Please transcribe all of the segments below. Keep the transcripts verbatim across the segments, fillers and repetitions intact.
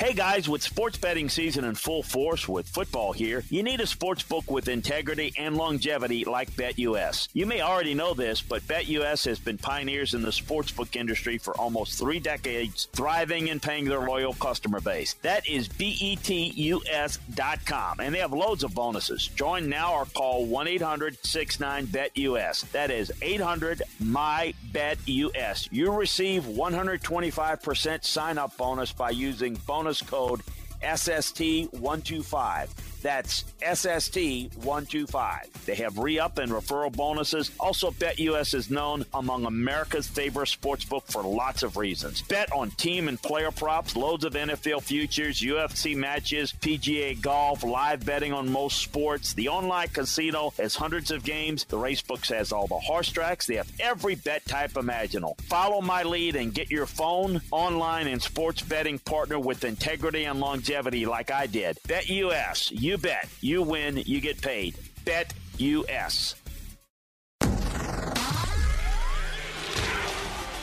Hey guys, with sports betting season in full force with football here, you need a sports book with integrity and longevity like BetUS. You may already know this, but BetUS has been pioneers in the sportsbook industry for almost three decades, thriving and paying their loyal customer base. That is B E T U S dot com, and they have loads of bonuses. Join now or call one eight hundred six nine bet U S. That is eight hundred my bet U S. You receive one hundred twenty-five percent sign-up bonus by using bonus code S S T one two five. That's S S T one two five. They have re-up and referral bonuses. Also, BetUS is known among America's favorite sportsbook for lots of reasons. Bet on team and player props, loads of N F L futures, U F C matches, P G A golf, live betting on most sports. The online casino has hundreds of games. The racebooks has all the horse tracks. They have every bet type imaginable. Follow my lead and get your phone, online, and sports betting partner with integrity and longevity like I did. BetUS. You bet, you win, you get paid. BetUS.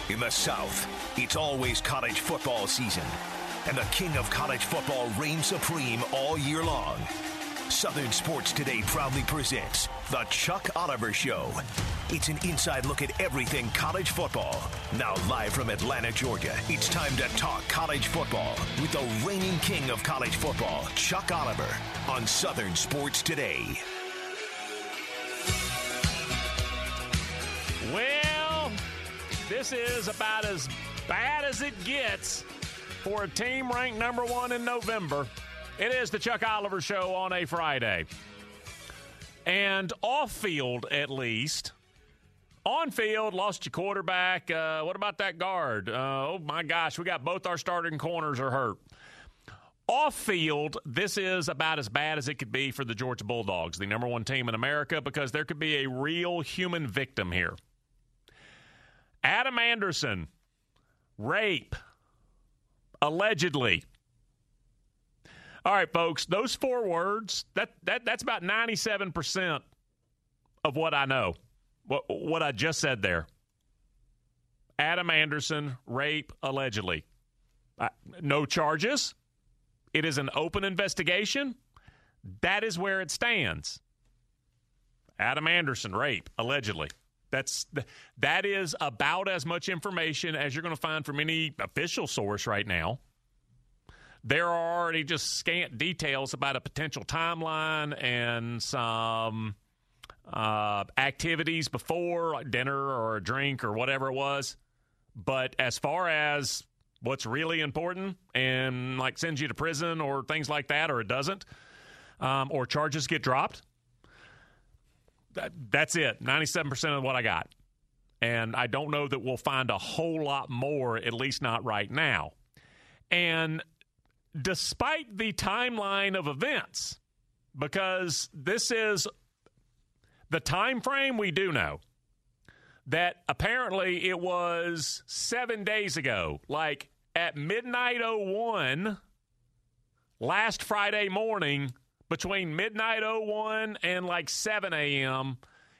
In the South, it's always college football season, and the king of college football reigns supreme all year long. Southern Sports Today proudly presents The Chuck Oliver Show. It's an inside look at everything college football. Now live from Atlanta, Georgia, it's time to talk college football with the reigning king of college football, Chuck Oliver, on Southern Sports Today. Well, this is about as bad as it gets for a team ranked number one in November. It is the Chuck Oliver Show on a Friday. And off-field, at least. On-field, lost your quarterback. Uh, what about that guard? Uh, oh, my gosh, we got both our starting corners are hurt. Off-field, this is about as bad as it could be for the Georgia Bulldogs, the number one team in America, because there could be a real human victim here. Adam Anderson, rape, allegedly. All right, folks, those four words, that, that that's about ninety-seven percent of what I know, what, what I just said there. Adam Anderson, rape, allegedly. Uh, no charges. It is an open investigation. That is where it stands. Adam Anderson, rape, allegedly. That's that is about as much information as you're going to find from any official source right now. There are already just scant details about a potential timeline and some uh, activities before, like dinner or a drink or whatever it was. But as far as what's really important and like sends you to prison or things like that, or it doesn't, um, or charges get dropped, that, that's it. ninety-seven percent of what I got. And I don't know that we'll find a whole lot more, at least not right now. And despite the timeline of events, because this is the time frame we do know, that apparently it was seven days ago, like at midnight oh one last Friday morning, between midnight oh one and like seven a.m.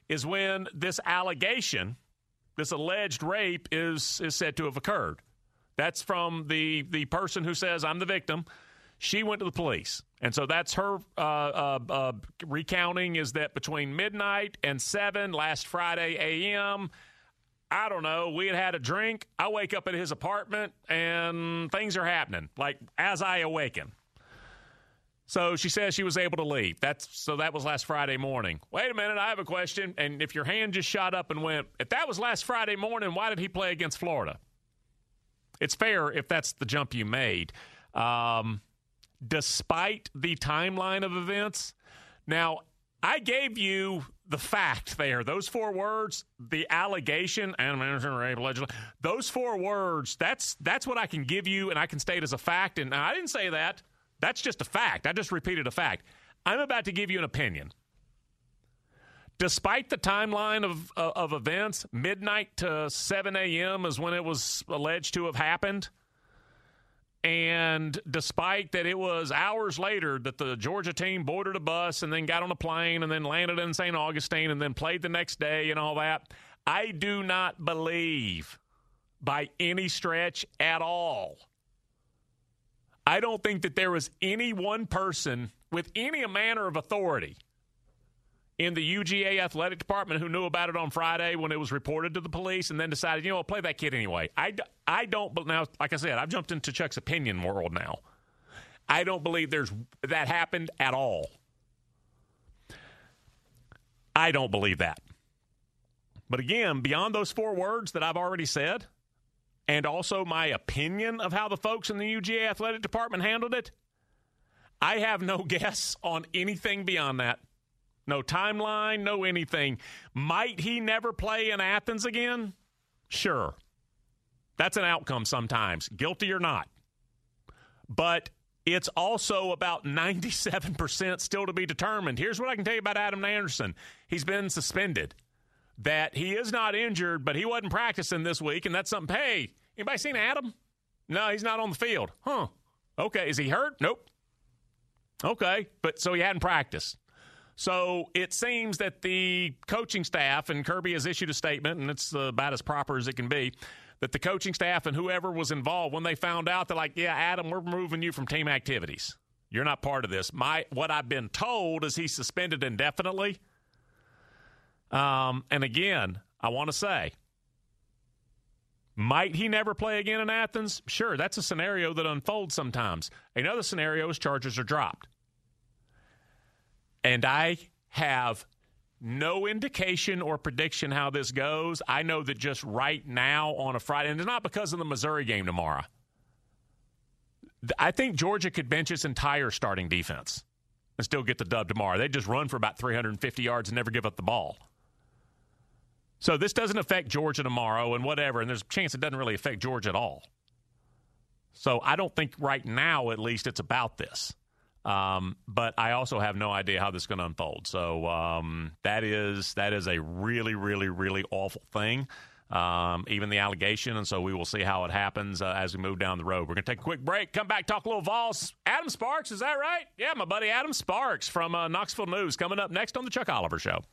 is when this allegation, this alleged rape is, is said to have occurred. That's from the, the person who says, I'm the victim. She went to the police. And so that's her uh, uh, uh, recounting, is that between midnight and seven last Friday a m, I don't know, we had had a drink, I wake up at his apartment, and things are happening, like, as I awaken. So she says she was able to leave. That's so that was last Friday morning. Wait a minute, I have a question. And if your hand just shot up and went, if that was last Friday morning, why did he play against Florida? It's fair if that's the jump you made. Um, despite the timeline of events, now, I gave you the fact there. Those four words, the allegation, Adam Anderson, rape, allegedly, those four words, that's that's what I can give you, and I can state as a fact. And I didn't say that. That's just a fact. I just repeated a fact. I'm about to give you an opinion. Despite the timeline of, of, of events, midnight to seven a.m. is when it was alleged to have happened. And despite that it was hours later that the Georgia team boarded a bus and then got on a plane and then landed in Saint Augustine and then played the next day and all that, I do not believe by any stretch at all. I don't think that there was any one person with any manner of authority in the U G A Athletic Department who knew about it on Friday when it was reported to the police and then decided, you know, I'll play that kid anyway. I, I don't, but now, like I said, I've jumped into Chuck's opinion world now. I don't believe there's that happened at all. I don't believe that. But again, beyond those four words that I've already said, and also my opinion of how the folks in the U G A Athletic Department handled it, I have no guess on anything beyond that. No timeline, no anything. Might he never play in Athens again? Sure. That's an outcome sometimes, guilty or not. But it's also about ninety-seven percent still to be determined. Here's what I can tell you about Adam Anderson. He's been suspended. That he is not injured, but he wasn't practicing this week, and that's something. Hey, anybody seen Adam? No, he's not on the field. Huh. Okay, is he hurt? Nope. Okay, but so he hadn't practiced. So it seems that the coaching staff, and Kirby has issued a statement, and it's about as proper as it can be, that the coaching staff and whoever was involved, when they found out, they're like, yeah, Adam, we're removing you from team activities. You're not part of this. My, what I've been told is he's suspended indefinitely. Um, and again, I want to say, might he never play again in Athens? Sure, that's a scenario that unfolds sometimes. Another scenario is charges are dropped. And I have no indication or prediction how this goes. I know that just right now on a Friday, and it's not because of the Missouri game tomorrow. I think Georgia could bench its entire starting defense and still get the dub tomorrow. They just run for about three hundred fifty yards and never give up the ball. So this doesn't affect Georgia tomorrow and whatever, and there's a chance it doesn't really affect Georgia at all. So I don't think right now, at least, it's about this. Um, but I also have no idea how this is going to unfold. So um, that is that is a really, really, really awful thing, um, even the allegation. And so we will see how it happens uh, as we move down the road. We're going to take a quick break, come back, talk a little Vols. Adam Sparks, is that right? Yeah, my buddy Adam Sparks from uh, Knoxville News coming up next on the Chuck Oliver Show.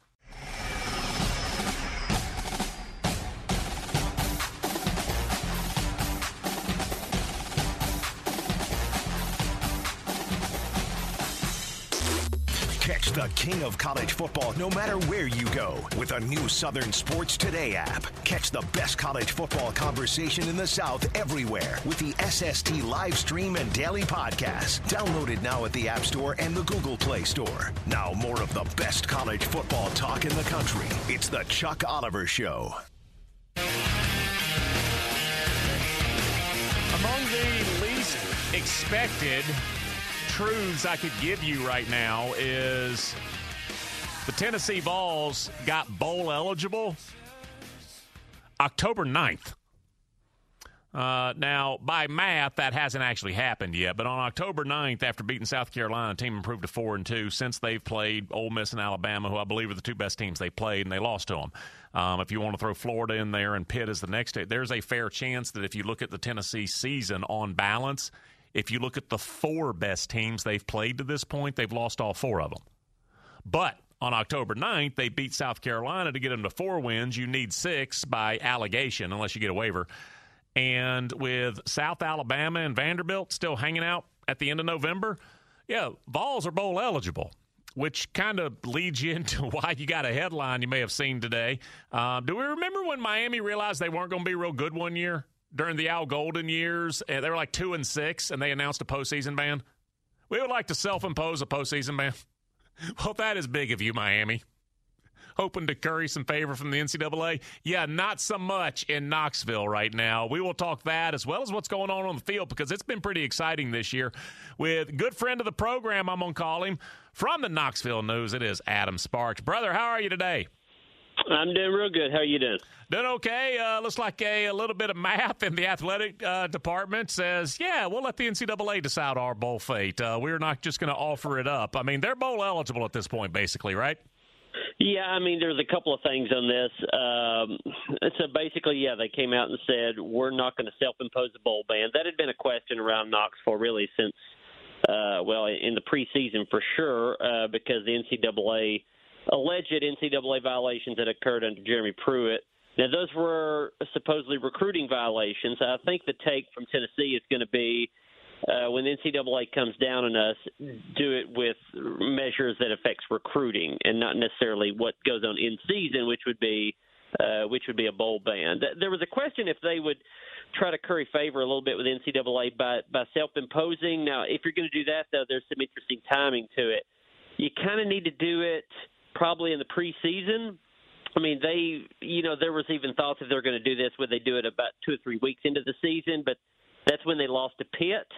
Catch the king of college football no matter where you go with a new Southern Sports Today app. Catch the best college football conversation in the South everywhere with the S S T live stream and daily podcast. Download it now at the App Store and the Google Play Store. Now more of the best college football talk in the country. It's the Chuck Oliver Show. Among the least expected truths I could give you right now is the Tennessee Vols got bowl eligible October ninth. Uh, now, by math, that hasn't actually happened yet, but on October ninth, after beating South Carolina, the team improved to four and two since they've played Ole Miss and Alabama, who I believe are the two best teams they played, and they lost to them. Um, if you want to throw Florida in there and Pitt as the next, there's a fair chance that if you look at the Tennessee season on balance, if you look at the four best teams they've played to this point, they've lost all four of them. But on October ninth, they beat South Carolina to get them to four wins. You need six by allegation, unless you get a waiver. And with South Alabama and Vanderbilt still hanging out at the end of November, yeah, Vols are bowl eligible. which kind of leads you into why you got a headline you may have seen today. Uh, do we remember when Miami realized they weren't going to be real good one year during the Al Golden years? They were like two and six, and they announced a postseason ban. We would like to self-impose a postseason ban. Well, that is big of you, Miami. Hoping to curry some favor from the N C double A. Yeah, not so much in Knoxville right now. We will talk that as well as what's going on on the field because it's been pretty exciting this year. With good friend of the program, I'm going to call him, from the Knoxville News, it is Adam Sparks. Brother, how are you today? I'm doing real good. How are you doing? Doing okay. Uh, looks like a, a little bit of math in the athletic uh, department says, yeah, we'll let the N C double A decide our bowl fate. Uh, we're not just going to offer it up. I mean, they're bowl eligible at this point, basically, right? Yeah, I mean, there's a couple of things on this. Um, so basically, yeah, they came out and said, we're not going to self-impose a bowl ban. That had been a question around Knoxville really since, uh, well, in the preseason for sure, uh, because the N C double A, alleged N C double A violations that occurred under Jeremy Pruitt. Now, those were supposedly recruiting violations. I think the take from Tennessee is going to be, Uh, when the N C double A comes down on us, do it with measures that affects recruiting and not necessarily what goes on in season, which would be uh, which would be a bowl ban. There was a question if they would try to curry favor a little bit with N C double A by, by self-imposing. Now, if you're going to do that, though, there's some interesting timing to it. You kind of need to do it probably in the preseason. I mean, they, you know, there was even thoughts if they're going to do this, would they do it about two or three weeks into the season? But that's when they lost to Pitt,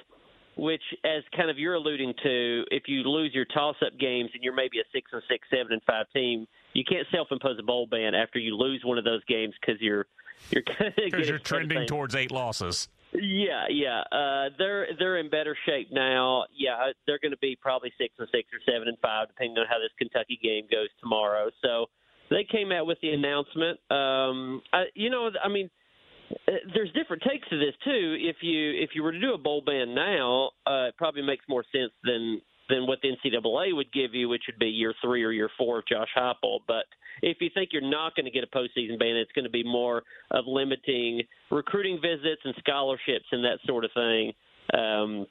which, as kind of you're alluding to, if you lose your toss-up games and you're maybe a six and six, seven and five team, you can't self-impose a bowl ban after you lose one of those games because you're you're because you're trending towards eight losses. Yeah, yeah, uh, they're they're in better shape now. Yeah, they're going to be probably six and six or seven and five, depending on how this Kentucky game goes tomorrow. So they came out with the announcement. Um, I, you know, I mean. There's different takes to this too. If you if you were to do a bowl ban now, uh, it probably makes more sense than than what the N C double A would give you, which would be year three or year four of Josh Heupel. But if you think you're not going to get a postseason ban, it's going to be more of limiting recruiting visits and scholarships and that sort of thing. Um,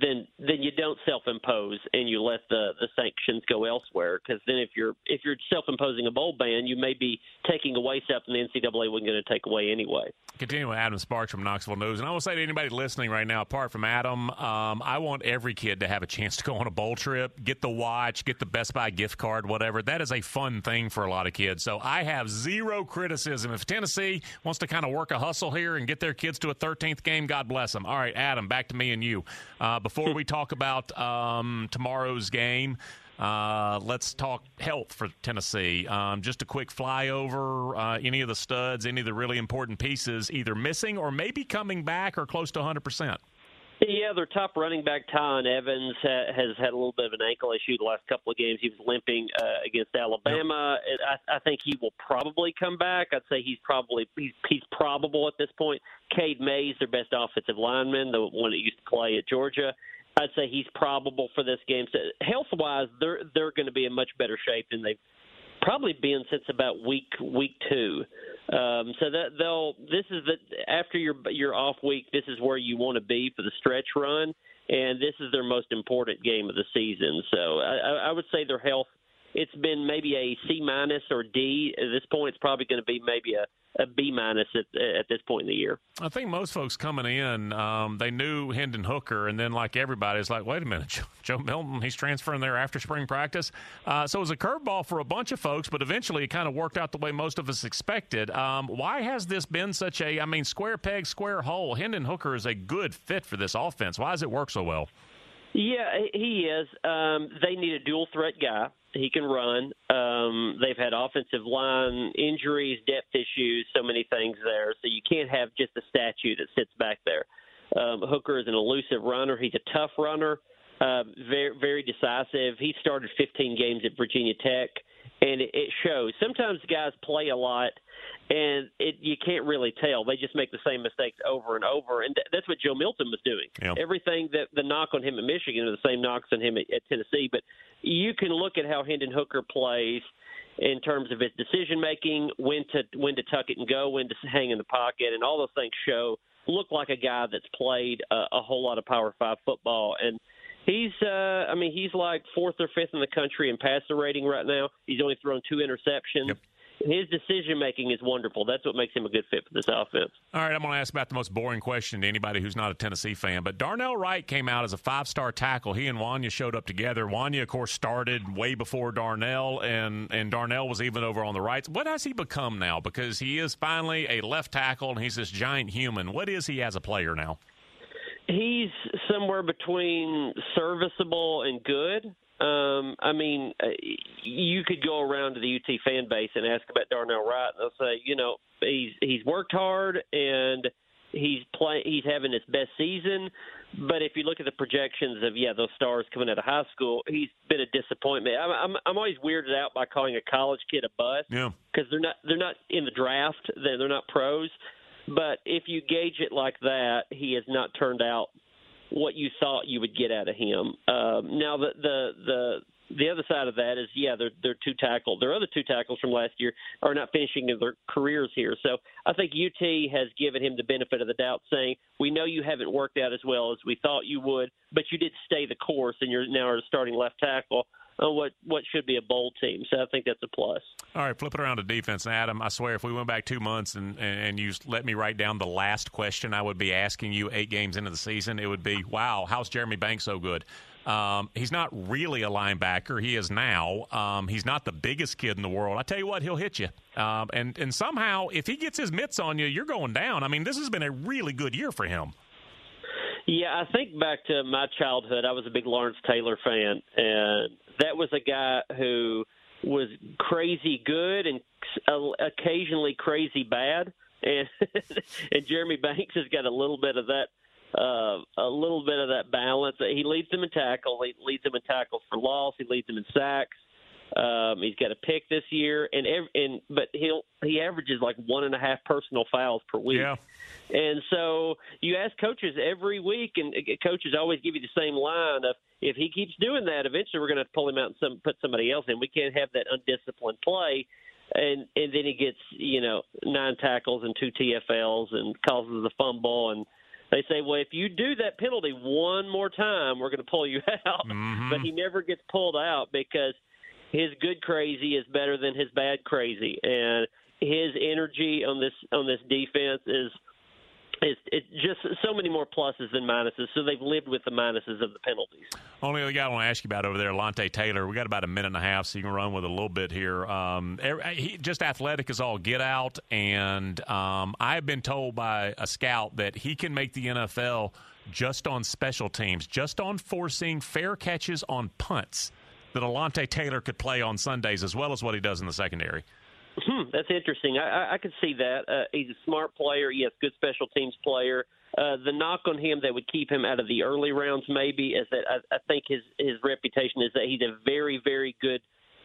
then then you don't self-impose and you let the, the sanctions go elsewhere. Because then if you're if you're self-imposing a bowl ban, you may be taking away something the N C double A wasn't going to take away anyway. Continuing with Adam Sparks from Knoxville News. And I will say to anybody listening right now, apart from Adam, um, I want every kid to have a chance to go on a bowl trip, get the watch, get the Best Buy gift card, whatever. That is a fun thing for a lot of kids. So I have zero criticism. If Tennessee wants to kind of work a hustle here and get their kids to a thirteenth game, God bless them. All right, Adam, back to me and you. Uh, Before we talk about um, tomorrow's game, uh, let's talk health for Tennessee. Um, just a quick flyover, uh, any of the studs, any of the really important pieces either missing or maybe coming back or close to one hundred percent. Yeah, their top running back, Tyron Evans, ha- has had a little bit of an ankle issue the last couple of games. He was limping uh, against Alabama. Yep. I-, I think he will probably come back. I'd say he's probably he's, he's probable at this point. Cade Mays, their best offensive lineman, the one that used to play at Georgia, I'd say he's probable for this game. So health-wise, they're they're going to be in much better shape than they've probably been since about week week two. Um, so that they'll this is the after your your off week. This is where you want to be for the stretch run, and this is their most important game of the season. So I, I would say their health. It's been maybe a C minus or D at this point. It's probably going to be maybe a. a B minus at, at this point in the year. I think most folks coming in, um, they knew Hendon Hooker, and then like everybody's like, wait a minute, Joe, Joe Milton, he's transferring there after spring practice. Uh, so it was a curveball for a bunch of folks, but eventually it kind of worked out the way most of us expected. Um, why has this been such a, I mean, square peg, square hole? Hendon Hooker is a good fit for this offense. Why does it work so well? Yeah, he is. Um, they need a dual threat guy. He can run. Um, they've had offensive line injuries, depth issues, so many things there. So you can't have just a statue that sits back there. Um, Hooker is an elusive runner. He's a tough runner, uh, very, very decisive. He started fifteen games at Virginia Tech, and it, it shows. Sometimes guys play a lot, and it, you can't really tell. They just make the same mistakes over and over, and th- that's what Joe Milton was doing. Yep. Everything that the knock on him at Michigan are the same knocks on him at, at Tennessee, but you can look at how Hendon Hooker plays in terms of his decision-making, when to when to tuck it and go, when to hang in the pocket, and all those things show, look like a guy that's played a, a whole lot of Power five football. And He's, uh, I mean, he's like fourth or fifth in the country in passer rating right now. He's only thrown two interceptions. Yep. His decision-making is wonderful. That's what makes him a good fit for this offense. All right, I'm going to ask about the most boring question to anybody who's not a Tennessee fan, but Darnell Wright came out as a five-star tackle. He and Wanya showed up together. Wanya, of course, started way before Darnell, and, and Darnell was even over on the right. What has he become now? Because he is finally a left tackle, and he's this giant human. What is he as a player now? He's somewhere between serviceable and good. Um, I mean, you could go around to the U T fan base and ask about Darnell Wright, and they'll say, you know, he's he's worked hard and he's play, he's having his best season. But if you look at the projections of yeah those stars coming out of high school, he's been a disappointment. I'm I'm, I'm always weirded out by calling a college kid a bust because yeah. they're not they're not in the draft, they're, they're not pros. But if you gauge it like that, he has not turned out what you thought you would get out of him. Um, now, the, the the the other side of that is, yeah, their their two tackle, their other two tackles from last year are not finishing their careers here. So I think U T has given him the benefit of the doubt, saying, we know you haven't worked out as well as we thought you would, but you did stay the course, and you're now a starting left tackle on what, what should be a bowl team. So I think that's a plus. All right, flip it around to defense. And Adam, I swear if we went back two months and, and you let me write down the last question I would be asking you eight games into the season, it would be, wow, how's Jeremy Banks so good? Um, he's not really a linebacker. He is now. Um, he's not the biggest kid in the world. I tell you what, he'll hit you. Um, and, and somehow, if he gets his mitts on you, you're going down. I mean, this has been a really good year for him. Yeah, I think back to my childhood, I was a big Lawrence Taylor fan, and that was a guy who was crazy good and occasionally crazy bad, and and Jeremy Banks has got a little bit of that, uh, a little bit of that balance. He leads them in tackle, he leads them in tackles for loss, he leads them in sacks. Um, he's got a pick this year, and every, and but he'll he averages like one and a half personal fouls per week. Yeah. And so you ask coaches every week, and coaches always give you the same line of, if he keeps doing that, eventually we're going to have to pull him out and some, put somebody else in. We can't have that undisciplined play. And and then he gets, you know, nine tackles and two T F Ls and causes a fumble, and they say, well, if you do that penalty one more time, we're going to pull you out. Mm-hmm. But he never gets pulled out because – his good crazy is better than his bad crazy, and his energy on this on this defense is is it just so many more pluses than minuses. So they've lived with the minuses of the penalties. Only other guy I want to ask you about over there, Lante Taylor. We got about a minute and a half, so you can run with a little bit here. Um, he just athletic as all get out, and um, I've been told by a scout that he can make the N F L just on special teams, just on forcing fair catches on punts. That Alante Taylor could play on Sundays as well as what he does in the secondary. Hmm, that's interesting. I, I, I could see that. Uh, he's a smart player. Yes, good special teams player. Uh, the knock on him that would keep him out of the early rounds maybe is that I, I think his, his reputation is that he's a very, very good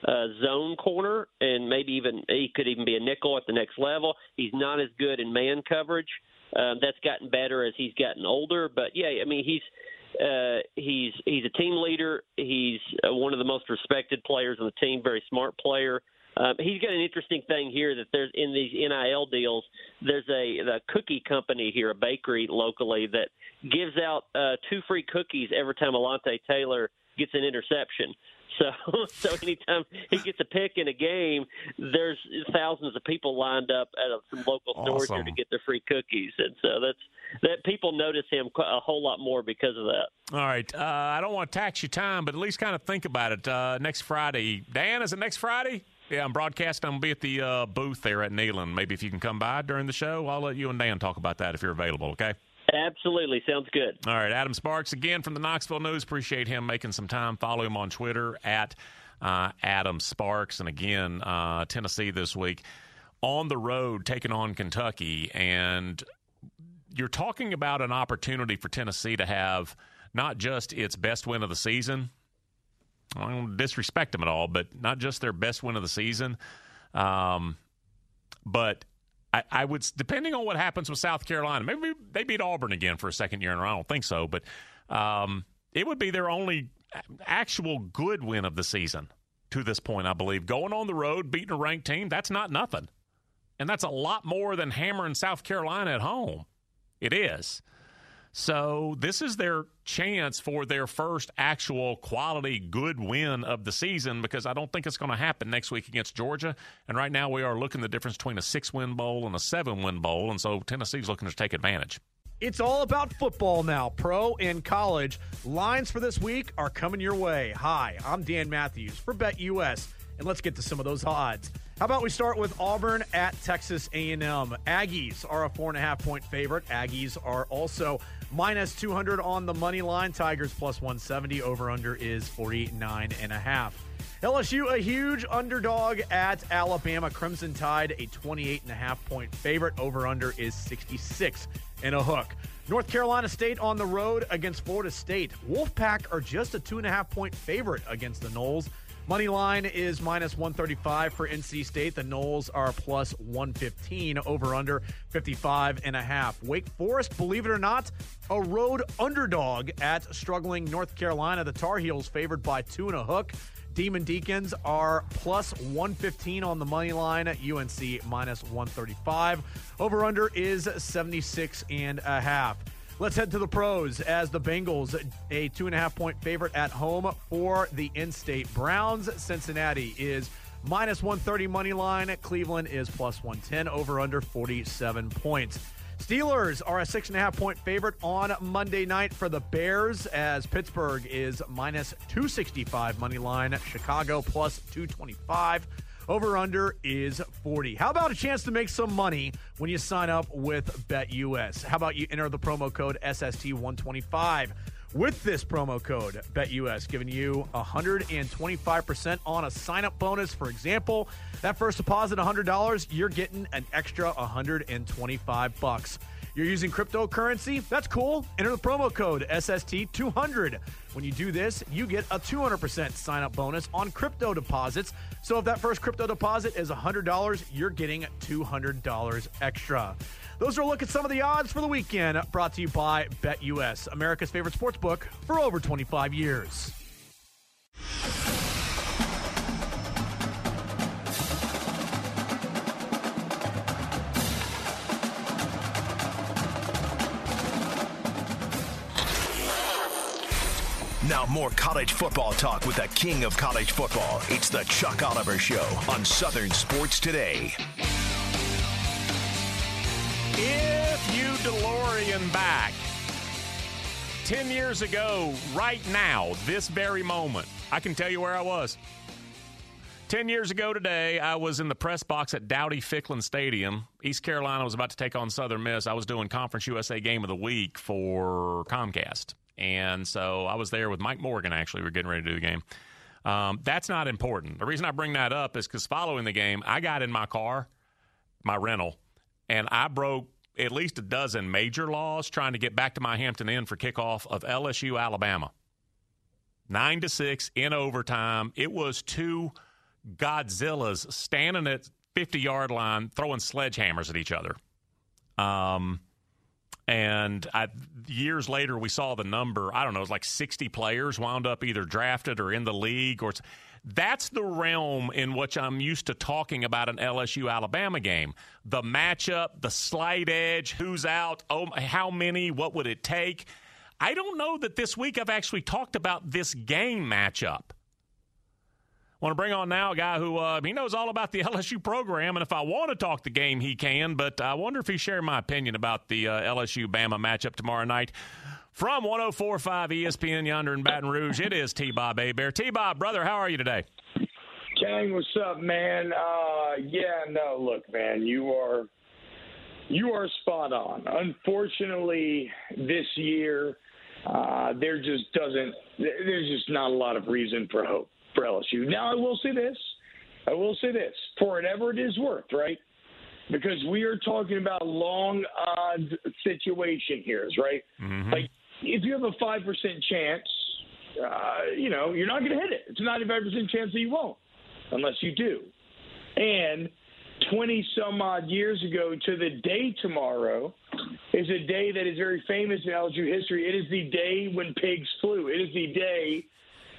uh, zone corner, and maybe even he could even be a nickel at the next level. He's not as good in man coverage. Um, that's gotten better as he's gotten older. But, yeah, I mean, he's – Uh, he's he's a team leader. He's uh, one of the most respected players on the team, very smart player. Um, he's got an interesting thing here that there's in these N I L deals, there's a, a cookie company here, a bakery locally, that gives out uh, two free cookies every time Alante Taylor gets an interception. So so anytime he gets a pick in a game, there's thousands of people lined up at some local stores awesome. Here to get their free cookies. And so that's that people notice him a whole lot more because of that. All right. Uh, I don't want to tax your time, but at least kind of think about it. Uh, next Friday. Dan, is it next Friday? Yeah, I'm broadcasting. I'm going to be at the uh, booth there at Neyland. Maybe if you can come by during the show, I'll let you and Dan talk about that if you're available, okay? Absolutely. Sounds good. All right. Adam Sparks, again, from the Knoxville News. Appreciate him making some time. Follow him on Twitter at uh, Adam Sparks. And, again, uh, Tennessee this week on the road taking on Kentucky. And you're talking about an opportunity for Tennessee to have not just its best win of the season. I don't disrespect them at all, but not just their best win of the season, um, but – I, I would, depending on what happens with South Carolina, maybe they beat Auburn again for a second year in a row. I don't think so, but um, it would be their only actual good win of the season to this point, I believe. Going on the road, beating a ranked team, that's not nothing. And that's a lot more than hammering South Carolina at home. It is. So this is their chance for their first actual quality good win of the season, because I don't think it's going to happen next week against Georgia. And right now we are looking at the difference between a six-win bowl and a seven-win bowl, and so Tennessee's looking to take advantage. It's all about football now, pro and college. Lines for this week are coming your way. Hi, I'm Dan Matthews for BetUS, and let's get to some of those odds. How about we start with Auburn at Texas A and M? Aggies are a four and a half point favorite. Aggies are also minus two hundred on the money line. Tigers plus one seventy. Over-under is forty-nine and a half. L S U, a huge underdog at Alabama. Crimson Tide, a twenty-eight and a half point favorite. Over-under is sixty-six and a hook. North Carolina State on the road against Florida State. Wolfpack are just a two and a half point favorite against the Noles. Money line is minus one thirty-five for N C State. The Noles are plus one fifteen, over under fifty-five and a half. Wake Forest, believe it or not, a road underdog at struggling North Carolina. The Tar Heels favored by two and a hook. Demon Deacons are plus one fifteen on the money line. U N C minus one thirty-five. Over under is seventy-six and a half. Let's head to the pros as the Bengals, a two and a half point favorite at home for the in-state Browns. Cincinnati is minus one thirty money line. Cleveland is plus one ten, over under forty-seven points. Steelers are a six and a half point favorite on Monday night for the Bears, as Pittsburgh is minus two sixty-five money line. Chicago plus two twenty-five. Over-under is forty. How about a chance to make some money when you sign up with BetUS? How about you enter the promo code S S T one twenty-five? With this promo code, BetUS giving you one hundred twenty-five percent on a sign-up bonus. For example, that first deposit, one hundred dollars, you're getting an extra one hundred twenty-five bucks. You're using cryptocurrency? That's cool. Enter the promo code S S T two hundred. When you do this, you get a two hundred percent sign-up bonus on crypto deposits. So if that first crypto deposit is one hundred dollars, you're getting two hundred dollars extra. Those are a look at some of the odds for the weekend, brought to you by BetUS, America's favorite sportsbook for over twenty-five years. Now more college football talk with the king of college football. It's the Chuck Oliver Show on Southern Sports Today. If you DeLorean back ten years ago, right now, this very moment, I can tell you where I was. ten years ago today, I was in the press box at Dowdy-Ficklin Stadium. East Carolina was about to take on Southern Miss. I was doing Conference U S A Game of the Week for Comcast. And so I was there with Mike Morgan, actually. We were getting ready to do the game. Um, that's not important. The reason I bring that up is because following the game, I got in my car, my rental, and I broke at least a dozen major laws trying to get back to my Hampton Inn for kickoff of L S U, Alabama. Nine to six in overtime. It was two Godzillas standing at fifty-yard line throwing sledgehammers at each other. Um And I, years later, we saw the number. I don't know, it was like sixty players wound up either drafted or in the league. Or that's the realm in which I'm used to talking about an L S U-Alabama game. The matchup, the slight edge, who's out, oh, how many, what would it take? I don't know that this week I've actually talked about this game matchup. I want to bring on now a guy who uh, he knows all about the L S U program, and if I want to talk the game, he can. But I wonder if he shared my opinion about the uh, L S U-Bama matchup tomorrow night. From one oh four point five E S P N yonder in Baton Rouge, it is T-Bob Hébert. T-Bob, brother, how are you today? Gang, what's up, man? Uh, yeah, no, look, man, you are you are spot on. Unfortunately, this year uh, there just doesn't there's just not a lot of reason for hope for L S U. Now, I will say this. I will say this. For whatever it is worth, right? Because we are talking about long odds situation here, right? Mm-hmm. Like, if you have a five percent chance, uh, you know, you're not going to hit it. It's a ninety-five percent chance that you won't, unless you do. And twenty-some-odd years ago to the day tomorrow is a day that is very famous in L S U history. It is the day when pigs flew. It is the day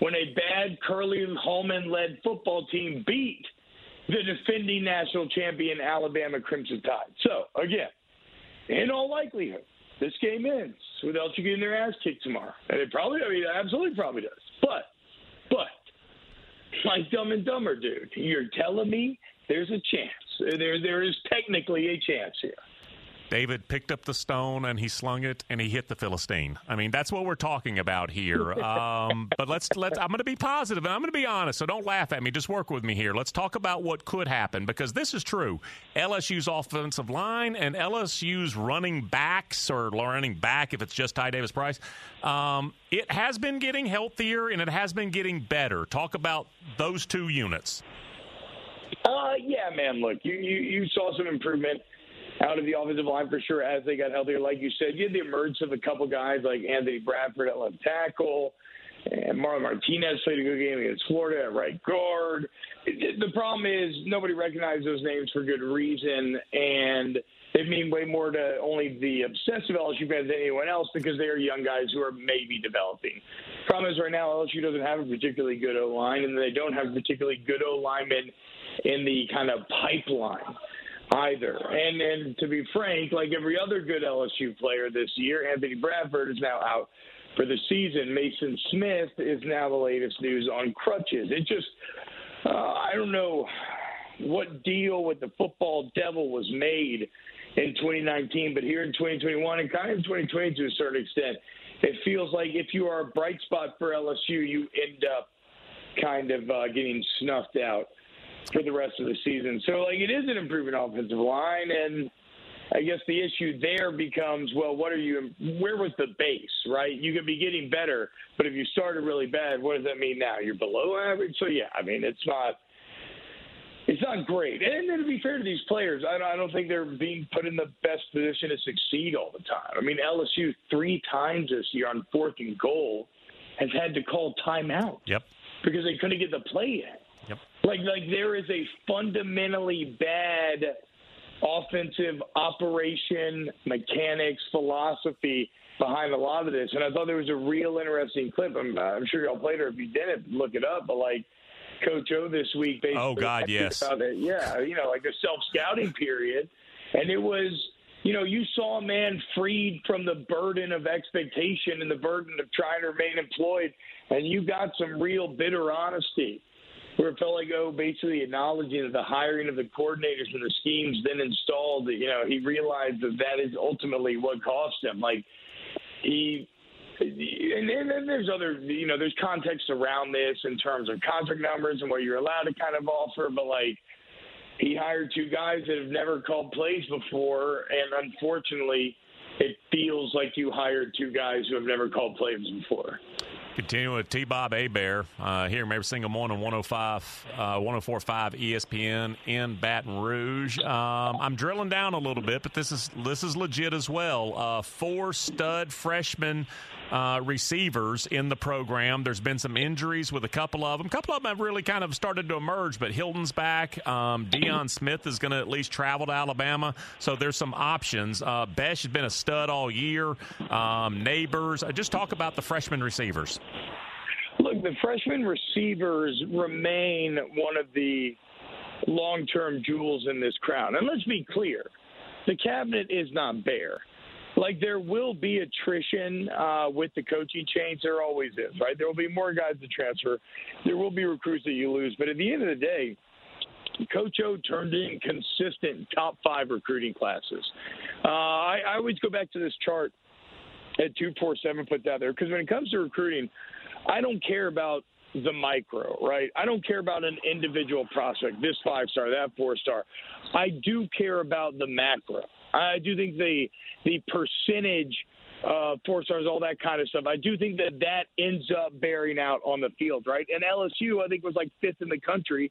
when a bad Curly Holman-led football team beat the defending national champion Alabama Crimson Tide. So, again, in all likelihood, this game ends without you getting their ass kicked tomorrow. And it probably, I mean, it absolutely probably does. But, but, like Dumb and Dumber, dude, you're telling me there's a chance. There, there is technically a chance here. David picked up the stone and he slung it and he hit the Philistine. I mean, that's what we're talking about here. Um, but let's let's. I'm going to be positive and I'm going to be honest. So don't laugh at me. Just work with me here. Let's talk about what could happen, because this is true. L S U's offensive line and L S U's running backs, or running back if it's just Ty Davis Price. Um, it has been getting healthier and it has been getting better. Talk about those two units. Uh, yeah, man. Look, you you, you saw some improvement out of the offensive line for sure as they got healthier. Like you said, you had the emergence of a couple guys like Anthony Bradford at left tackle, and Marlon Martinez played a good game against Florida at right guard. The problem is nobody recognized those names for good reason, and they mean way more to only the obsessive L S U fans than anyone else because they are young guys who are maybe developing. Problem is right now L S U doesn't have a particularly good O-line, and they don't have particularly good O-linemen in the kind of pipeline either. And and to be frank, like every other good L S U player this year, Anthony Bradford is now out for the season. Mason Smith is now the latest news on crutches. It just, uh, I don't know what deal with the football devil was made in twenty nineteen, but here in twenty twenty-one and kind of in twenty twenty to a certain extent, it feels like if you are a bright spot for L S U, you end up kind of uh, getting snuffed out for the rest of the season. So, like, it is an improving offensive line, and I guess the issue there becomes, well, what are you – where was the base, right? You could be getting better, but if you started really bad, what does that mean now? You're below average? So, yeah, I mean, it's not – it's not great. And then to be fair to these players, I don't, I don't think they're being put in the best position to succeed all the time. I mean, L S U three times this year on fourth and goal has had to call timeout. Yep. Because they couldn't get the play in. Yep. Like, like there is a fundamentally bad offensive operation, mechanics, philosophy behind a lot of this. And I thought there was a real interesting clip. I'm, uh, I'm sure y'all played it. If you didn't, look it up. But, like, Coach O this week basically. Oh, God, yes. About it. Yeah, you know, like the self-scouting period. And it was, you know, you saw a man freed from the burden of expectation and the burden of trying to remain employed. And you got some real bitter honesty, where it felt like, oh, basically acknowledging that the hiring of the coordinators and the schemes then installed, you know, he realized that that is ultimately what cost him. Like, he – and then there's other – you know, there's context around this in terms of contract numbers and what you're allowed to kind of offer, but, like, he hired two guys that have never called plays before, and unfortunately it feels like you hired two guys who have never called plays before. Continuing with T-Bob Hébert uh, here every single morning, one oh five, uh, one oh four point five E S P N in Baton Rouge. Um, I'm drilling down a little bit, but this is this is legit as well. Uh, four stud freshmen uh, receivers in the program. There's been some injuries with a couple of them. A couple of them have really kind of started to emerge, but Hilton's back. Um, Deion Smith is going to at least travel to Alabama, so there's some options. Uh, Besh has been a stud all year. Um, neighbors. Uh, just talk about the freshman receivers. Look, the freshman receivers remain one of the long-term jewels in this crown. And let's be clear, the cabinet is not bare. Like, there will be attrition uh, with the coaching change. There always is, right? There will be more guys to transfer. There will be recruits that you lose. But at the end of the day, Coach O turned in consistent top five recruiting classes. Uh, I, I always go back to this chart at two forty-seven puts out there, because when it comes to recruiting, I don't care about the micro, right? I don't care about an individual prospect, this five-star, that four-star. I do care about the macro. I do think the the percentage of uh, four-stars, all that kind of stuff, I do think that that ends up bearing out on the field, right? And L S U, I think, was like fifth in the country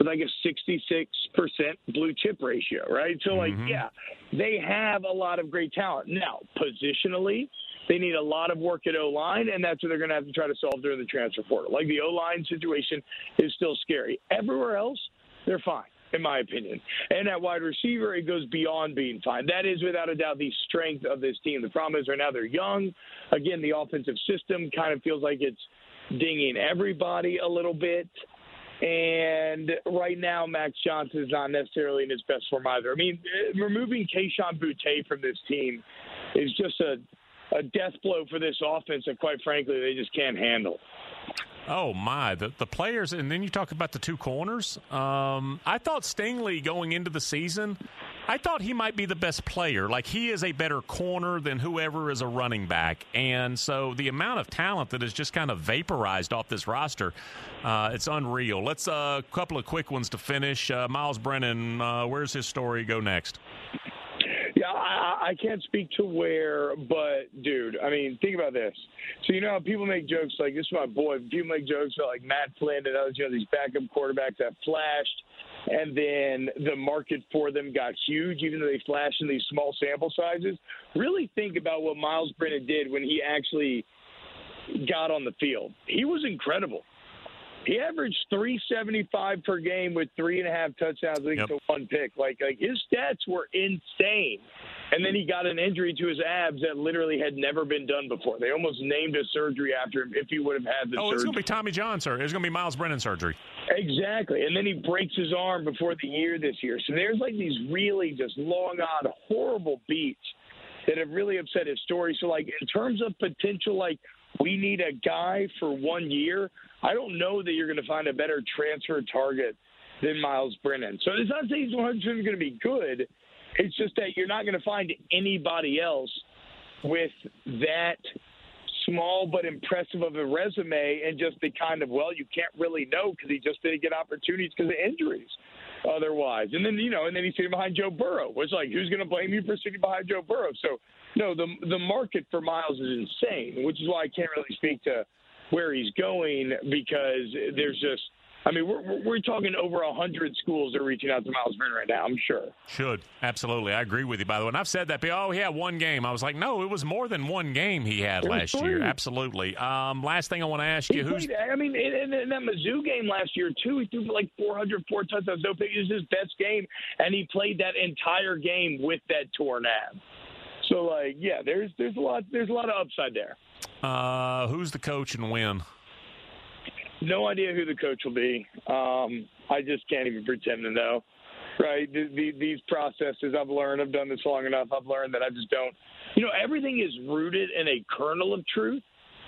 with like a sixty-six percent blue chip ratio, right? So, like, mm-hmm. yeah, they have a lot of great talent. Now, positionally, they need a lot of work at O-line, and that's what they're going to have to try to solve during the transfer portal. Like, the O-line situation is still scary. Everywhere else, they're fine, in my opinion. And at wide receiver, it goes beyond being fine. That is, without a doubt, the strength of this team. The problem is right now they're young. Again, the offensive system kind of feels like it's dinging everybody a little bit. And right now, Max Johnson is not necessarily in his best form either. I mean, removing Keyshawn Boutte from this team is just a, a death blow for this offense that, quite frankly, they just can't handle. Oh, my. The, the players, and then you talk about the two corners. Um, I thought Stingley going into the season, I thought he might be the best player. Like, he is a better corner than whoever is a running back. And so the amount of talent that is just kind of vaporized off this roster, uh, it's unreal. Let's a uh, couple of quick ones to finish. Uh, Miles Brennan, uh, where's his story go next? Yeah, I, I can't speak to where, but, dude, I mean, think about this. So, you know how people make jokes like, this is my boy, people make jokes about, like, Matt Flynn and others, you know, these backup quarterbacks that flashed, and then the market for them got huge, even though they flashed in these small sample sizes. Really think about what Miles Brennan did when he actually got on the field. He was incredible. He averaged three seventy-five per game with three and a half touchdowns, I think, yep. to one pick. Like, like his stats were insane. And then he got an injury to his abs that literally had never been done before. They almost named his surgery after him if he would have had the oh, surgery. Oh, it's going to be Tommy John, sir. It's going to be Miles Brennan surgery. Exactly. And then he breaks his arm before the year this year. So there's, like, these really just long, odd, horrible beats that have really upset his story. So, like, in terms of potential, like, we need a guy for one year, I don't know that you're going to find a better transfer target than Miles Brennan. So it's not saying he's one hundred percent going to be good. It's just that you're not going to find anybody else with that small but impressive of a resume and just the kind of, well, you can't really know because he just didn't get opportunities because of injuries otherwise. And then, you know, and then he's sitting behind Joe Burrow. It's like, who's going to blame you for sitting behind Joe Burrow? So, no, the the market for Miles is insane, which is why I can't really speak to where he's going because there's just – I mean, we're, we're talking over one hundred schools that are reaching out to Miles Brennan right now, I'm sure. Should. Absolutely. I agree with you, by the way. And I've said that. Oh, he had one game. I was like, no, it was more than one game he had last three. year. Absolutely. Um, last thing I want to ask you, he who's – I mean, in, in that Mizzou game last year, too, he threw for like four hundred four touchdowns. No pick. It was his best game, and he played that entire game with that torn ab. So, like, yeah, there's there's a lot there's a lot of upside there. Uh, who's the coach and when? No idea who the coach will be. Um, I just can't even pretend to know. Right? The, the, these processes, I've learned, I've done this long enough. I've learned that I just don't. You know, everything is rooted in a kernel of truth,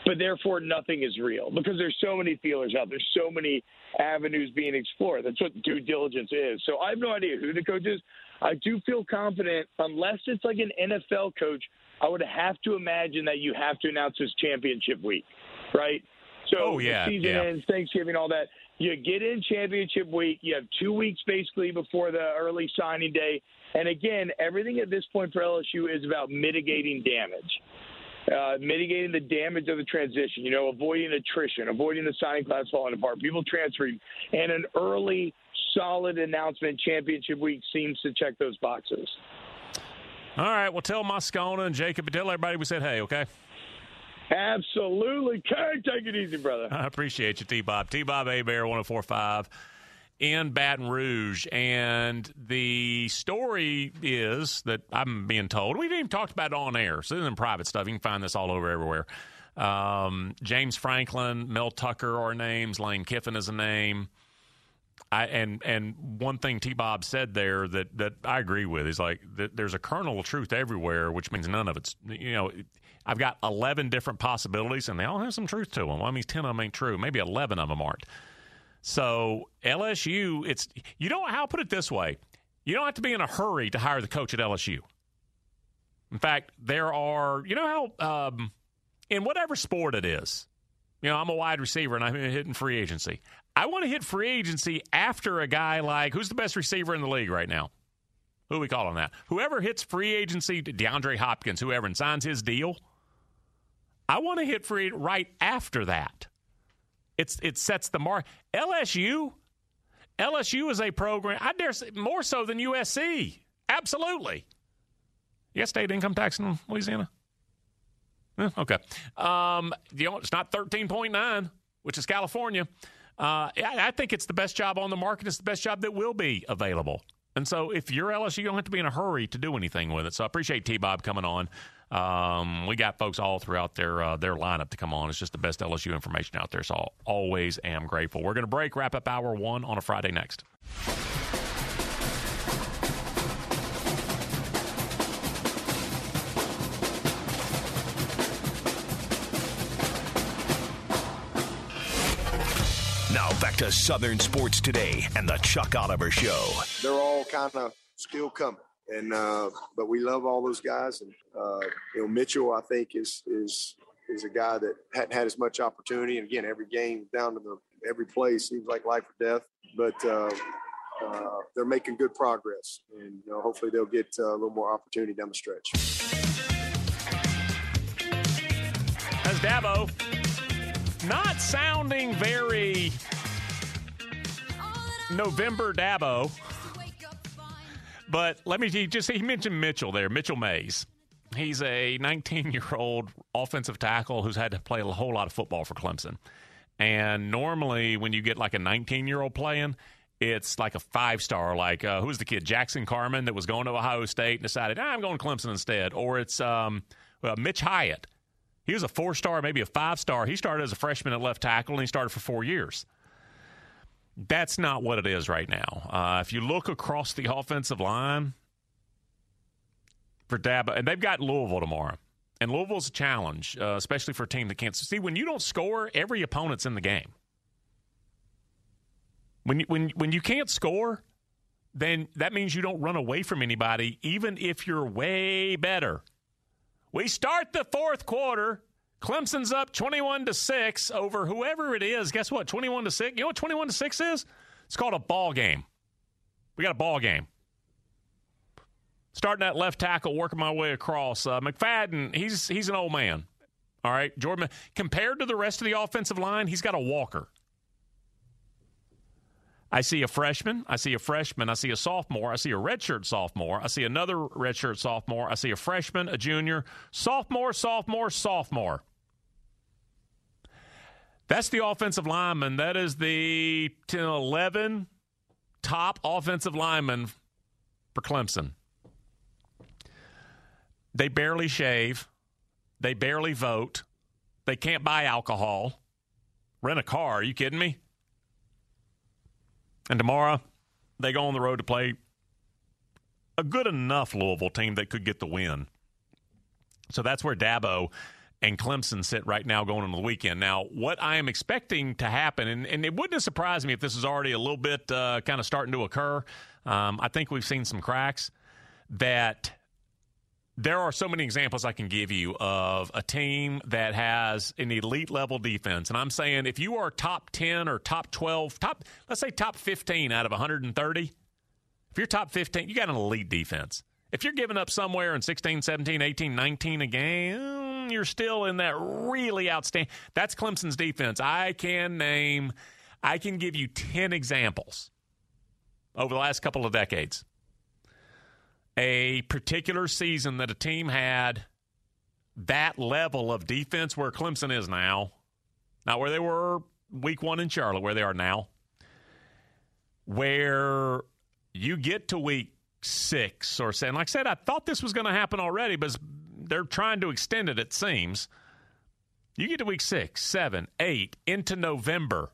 but therefore nothing is real because there's so many feelers out. There's so many avenues being explored. That's what due diligence is. So I have no idea who the coach is. I do feel confident, unless it's like an N F L coach, I would have to imagine that you have to announce this championship week, right? So oh, yeah, the season yeah. ends, Thanksgiving, all that. You get in championship week. You have two weeks basically before the early signing day. And, again, everything at this point for L S U is about mitigating damage. Uh, mitigating the damage of the transition, you know, avoiding attrition, avoiding the signing class falling apart, people transferring, and an early, solid announcement championship week seems to check those boxes. All right, well, tell Moscona and Jacob, tell everybody we said hey, okay? Absolutely. Kurt, take it easy, brother. I appreciate you, T-Bob. T-Bob Hébert, one oh four point five in Baton Rouge. And the story is that I'm being told, we've even talked about it on air, so this isn't private stuff. You can find this all over everywhere. Um, James Franklin, Mel Tucker are names. Lane Kiffin is a name. I, and and one thing T-Bob said there that, that I agree with is like th- there's a kernel of truth everywhere, which means none of it's, you know, I've got eleven different possibilities, and they all have some truth to them. I mean, ten of them ain't true. Maybe eleven of them aren't. So L S U, it's you don't. I'll put it this way: you don't have to be in a hurry to hire the coach at L S U. In fact, there are you know how um, in whatever sport it is, you know I'm a wide receiver and I'm hitting free agency. I want to hit free agency after a guy like who's the best receiver in the league right now? Who are we calling that? Whoever hits free agency, DeAndre Hopkins, whoever, and signs his deal. I want to hit free right after that. It's it sets the mark. L S U, L S U is a program, I dare say, more so than U S C. Absolutely. You got state income tax in Louisiana? Eh, okay. Um, you know, it's not thirteen point nine, which is California. Uh, I, I think it's the best job on the market. It's the best job that will be available. And so if you're L S U, you don't have to be in a hurry to do anything with it. So I appreciate T-Bob coming on. Um, we got folks all throughout their uh, their lineup to come on. It's just the best L S U information out there, so I always am grateful. We're going to break, wrap up hour one on a Friday next. Now back to Southern Sports Today and the Chuck Oliver Show. They're all kind of still coming. And uh, but we love all those guys, and uh, you know, Mitchell, I think is is is a guy that hadn't had as much opportunity. And again, every game down to the every play seems like life or death. But uh, uh, they're making good progress, and you know, hopefully they'll get uh, a little more opportunity down the stretch. That's Dabo, not sounding very November Dabo. But let me he just he mentioned Mitchell there, Mitchell Mays. He's a nineteen-year-old offensive tackle who's had to play a whole lot of football for Clemson. And normally when you get like a nineteen-year-old playing, it's like a five-star, like uh, who's the kid, Jackson Carman, that was going to Ohio State and decided, ah, I'm going to Clemson instead. Or it's um, well, Mitch Hyatt. He was a four-star, maybe a five-star. He started as a freshman at left tackle, and he started for four years. That's not what it is right now. Uh, if you look across the offensive line for Dabo, and they've got Louisville tomorrow, and Louisville's a challenge, uh, especially for a team that can't. See, when you don't score, every opponent's in the game. When you, when when you can't score, then that means you don't run away from anybody, even if you're way better. We start the fourth quarter. Clemson's up twenty-one to six over whoever it is. Guess what? twenty-one to six. You know what twenty-one to six is? It's called a ball game. We got a ball game. Starting at left tackle, working my way across. Uh, McFadden, he's he's an old man. All right, Jordan. Compared to the rest of the offensive line, he's got a walker. I see a freshman. I see a freshman. I see a sophomore. I see a redshirt sophomore. I see another redshirt sophomore. I see a freshman, a junior, sophomore, sophomore, sophomore. That's the offensive lineman. That is the ten eleven top offensive lineman for Clemson. They barely shave. They barely vote. They can't buy alcohol. Rent a car. Are you kidding me? And tomorrow, they go on the road to play a good enough Louisville team that could get the win. So that's where Dabo and Clemson sit right now going into the weekend. Now, what I am expecting to happen, and, and it wouldn't surprise me if this is already a little bit uh, kind of starting to occur. Um, I think we've seen some cracks, that there are so many examples I can give you of a team that has an elite-level defense. And I'm saying if you are top ten or top twelve, top let's say top fifteen out of one hundred thirty, if you're top fifteen, you got an elite defense. If you're giving up somewhere in sixteen, seventeen, eighteen, nineteen a game, you're still in that really outstanding. That's Clemson's defense. I can name, I can give you ten examples over the last couple of decades. A particular season that a team had that level of defense where Clemson is now, not where they were week one in Charlotte, where they are now, where you get to week six or seven. Like I said, I thought this was going to happen already, but it's they're trying to extend it, it seems. You get to week six, seven, eight, into November,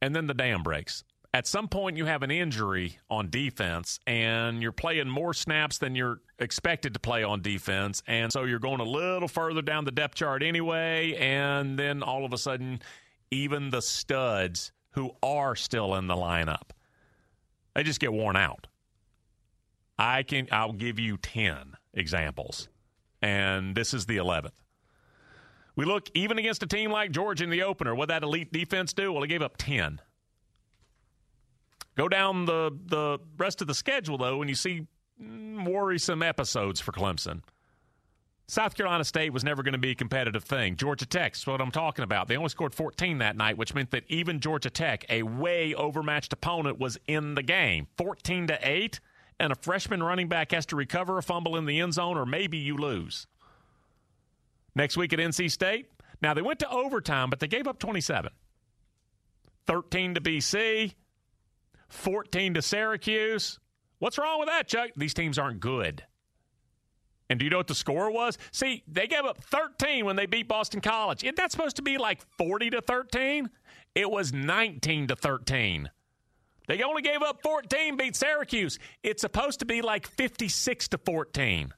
and then the dam breaks. At some point, you have an injury on defense, and you're playing more snaps than you're expected to play on defense, and so you're going a little further down the depth chart anyway, and then all of a sudden, even the studs who are still in the lineup, they just get worn out. I can, I'll give you ten examples. And this is the eleventh. We look, even against a team like Georgia in the opener, what that elite defense do? Well, it gave up ten. Go down the, the rest of the schedule, though, and you see worrisome episodes for Clemson. South Carolina State was never going to be a competitive thing. Georgia Tech is what I'm talking about. They only scored fourteen that night, which meant that even Georgia Tech, a way overmatched opponent, was in the game. fourteen to eight. And a freshman running back has to recover a fumble in the end zone, or maybe you lose. Next week at N C State, now they went to overtime, but they gave up twenty-seven. thirteen to B C, fourteen to Syracuse. What's wrong with that, Chuck? These teams aren't good. And do you know what the score was? See, they gave up thirteen when they beat Boston College. Isn't that supposed to be like forty to thirteen? It was nineteen to thirteen. They only gave up fourteen, beat Syracuse. It's supposed to be like fifty-six to fourteen.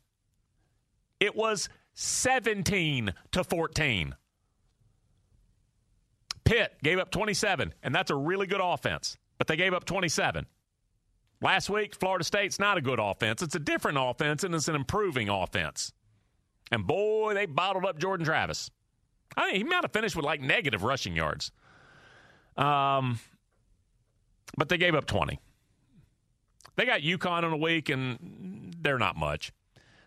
It was seventeen to fourteen. Pitt gave up twenty-seven, and that's a really good offense, but they gave up twenty-seven. Last week, Florida State's not a good offense. It's a different offense, and it's an improving offense. And, boy, they bottled up Jordan Travis. I mean, he might have finished with, like, negative rushing yards. Um, but they gave up twenty. They got UConn in a week, and they're not much.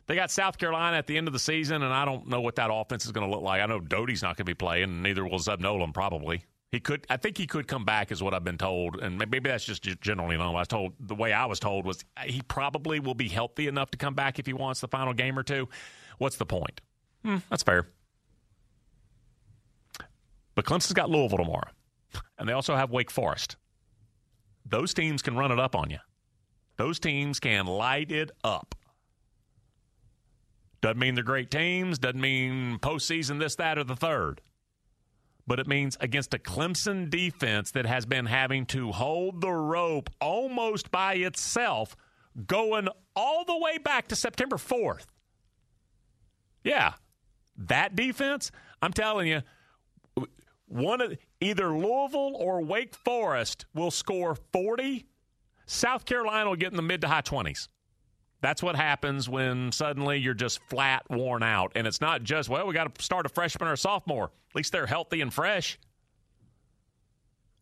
They got South Carolina at the end of the season, and I don't know what that offense is going to look like. I know Doty's not going to be playing, and neither will Zeb Nolan probably. He could, I think he could come back is what I've been told, and maybe that's just generally known. I was told, the way I was told was he probably will be healthy enough to come back if he wants the final game or two. What's the point? Hmm, that's fair. But Clemson's got Louisville tomorrow, and they also have Wake Forest. Those teams can run it up on you. Those teams can light it up. Doesn't mean they're great teams. Doesn't mean postseason this, that, or the third. But it means against a Clemson defense that has been having to hold the rope almost by itself going all the way back to September fourth. Yeah, that defense, I'm telling you, one of either Louisville or Wake Forest will score forty. South Carolina will get in the mid to high twenties. That's what happens when suddenly you're just flat worn out. And it's not just, well, we got to start a freshman or a sophomore. At least they're healthy and fresh.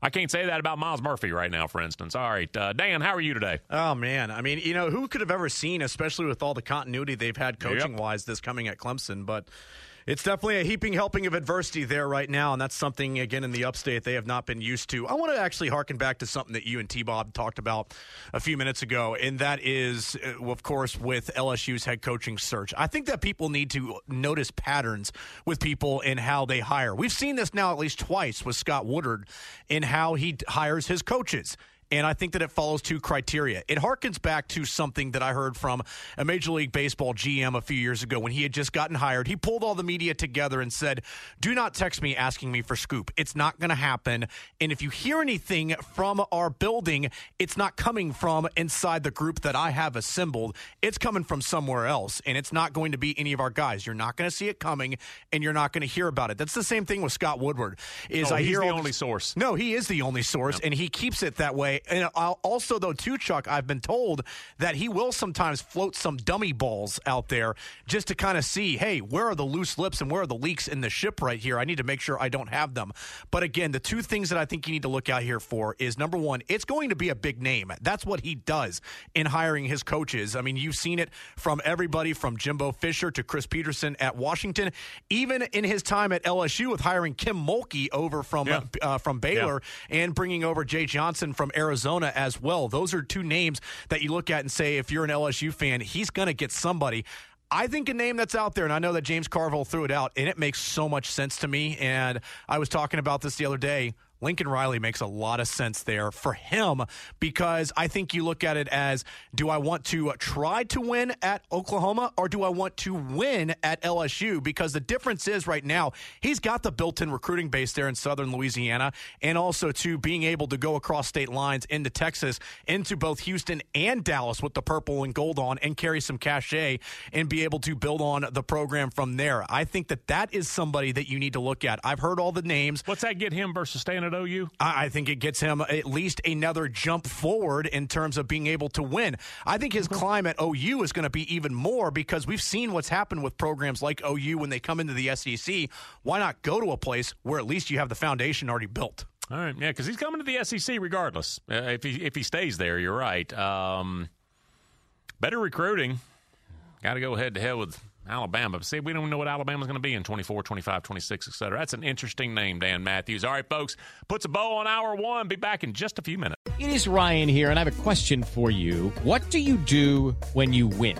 I can't say that about Miles Murphy right now, for instance. All right, uh, Dan, how are you today? Oh, man. I mean, you know, who could have ever seen, especially with all the continuity they've had coaching-wise, yep. This coming at Clemson, but it's definitely a heaping helping of adversity there right now, and that's something, again, in the upstate they have not been used to. I want to actually harken back to something that you and T-Bob talked about a few minutes ago, and that is, of course, with L S U's head coaching search. I think that people need to notice patterns with people in how they hire. We've seen this now at least twice with Scott Woodard in how he hires his coaches. And I think that it follows two criteria. It harkens back to something that I heard from a Major League Baseball G M a few years ago when he had just gotten hired. He pulled all the media together and said, do not text me asking me for scoop. It's not going to happen. And if you hear anything from our building, it's not coming from inside the group that I have assembled. It's coming from somewhere else, and it's not going to be any of our guys. You're not going to see it coming, and you're not going to hear about it. That's the same thing with Scott Woodward. Is oh, I he's hear the only this- source. No, he is the only source, yep. And he keeps it that way. And I'll also, though, too, Chuck, I've been told that he will sometimes float some dummy balls out there just to kind of see, hey, where are the loose lips and where are the leaks in the ship right here? I need to make sure I don't have them. But, again, the two things that I think you need to look out here for is, number one, it's going to be a big name. That's what he does in hiring his coaches. I mean, you've seen it from everybody from Jimbo Fisher to Chris Peterson at Washington, even in his time at L S U with hiring Kim Mulkey over from, yeah. uh, from Baylor yeah. and bringing over Jay Johnson from Arizona. Arizona as well. Those are two names that you look at and say, if you're an L S U fan, he's going to get somebody. I think a name that's out there, and I know that James Carville threw it out, and it makes so much sense to me. And I was talking about this the other day. Lincoln Riley makes a lot of sense there for him because I think you look at it as, do I want to try to win at Oklahoma or do I want to win at L S U? Because the difference is right now he's got the built-in recruiting base there in southern Louisiana and also to being able to go across state lines into Texas, into both Houston and Dallas with the purple and gold on and carry some cachet and be able to build on the program from there. I think that that is somebody that you need to look at. I've heard all the names. What's that get him versus staying at O U? I think it gets him at least another jump forward in terms of being able to win. I think his climb at O U is going to be even more because we've seen what's happened with programs like O U when they come into the S E C. Why not go to a place where at least you have the foundation already built? All right, yeah, because he's coming to the S E C regardless. Uh, if he if he stays there, you're right. Um, better recruiting. Got to go head to head with Alabama. See, we don't know what Alabama's going to be in twenty-four, twenty-five, twenty-six, et cetera. That's an interesting name, Dan Matthews. All right, folks, puts a bow on hour one. Be back in just a few minutes. It is Ryan here, and I have a question for you. What do you do when you win?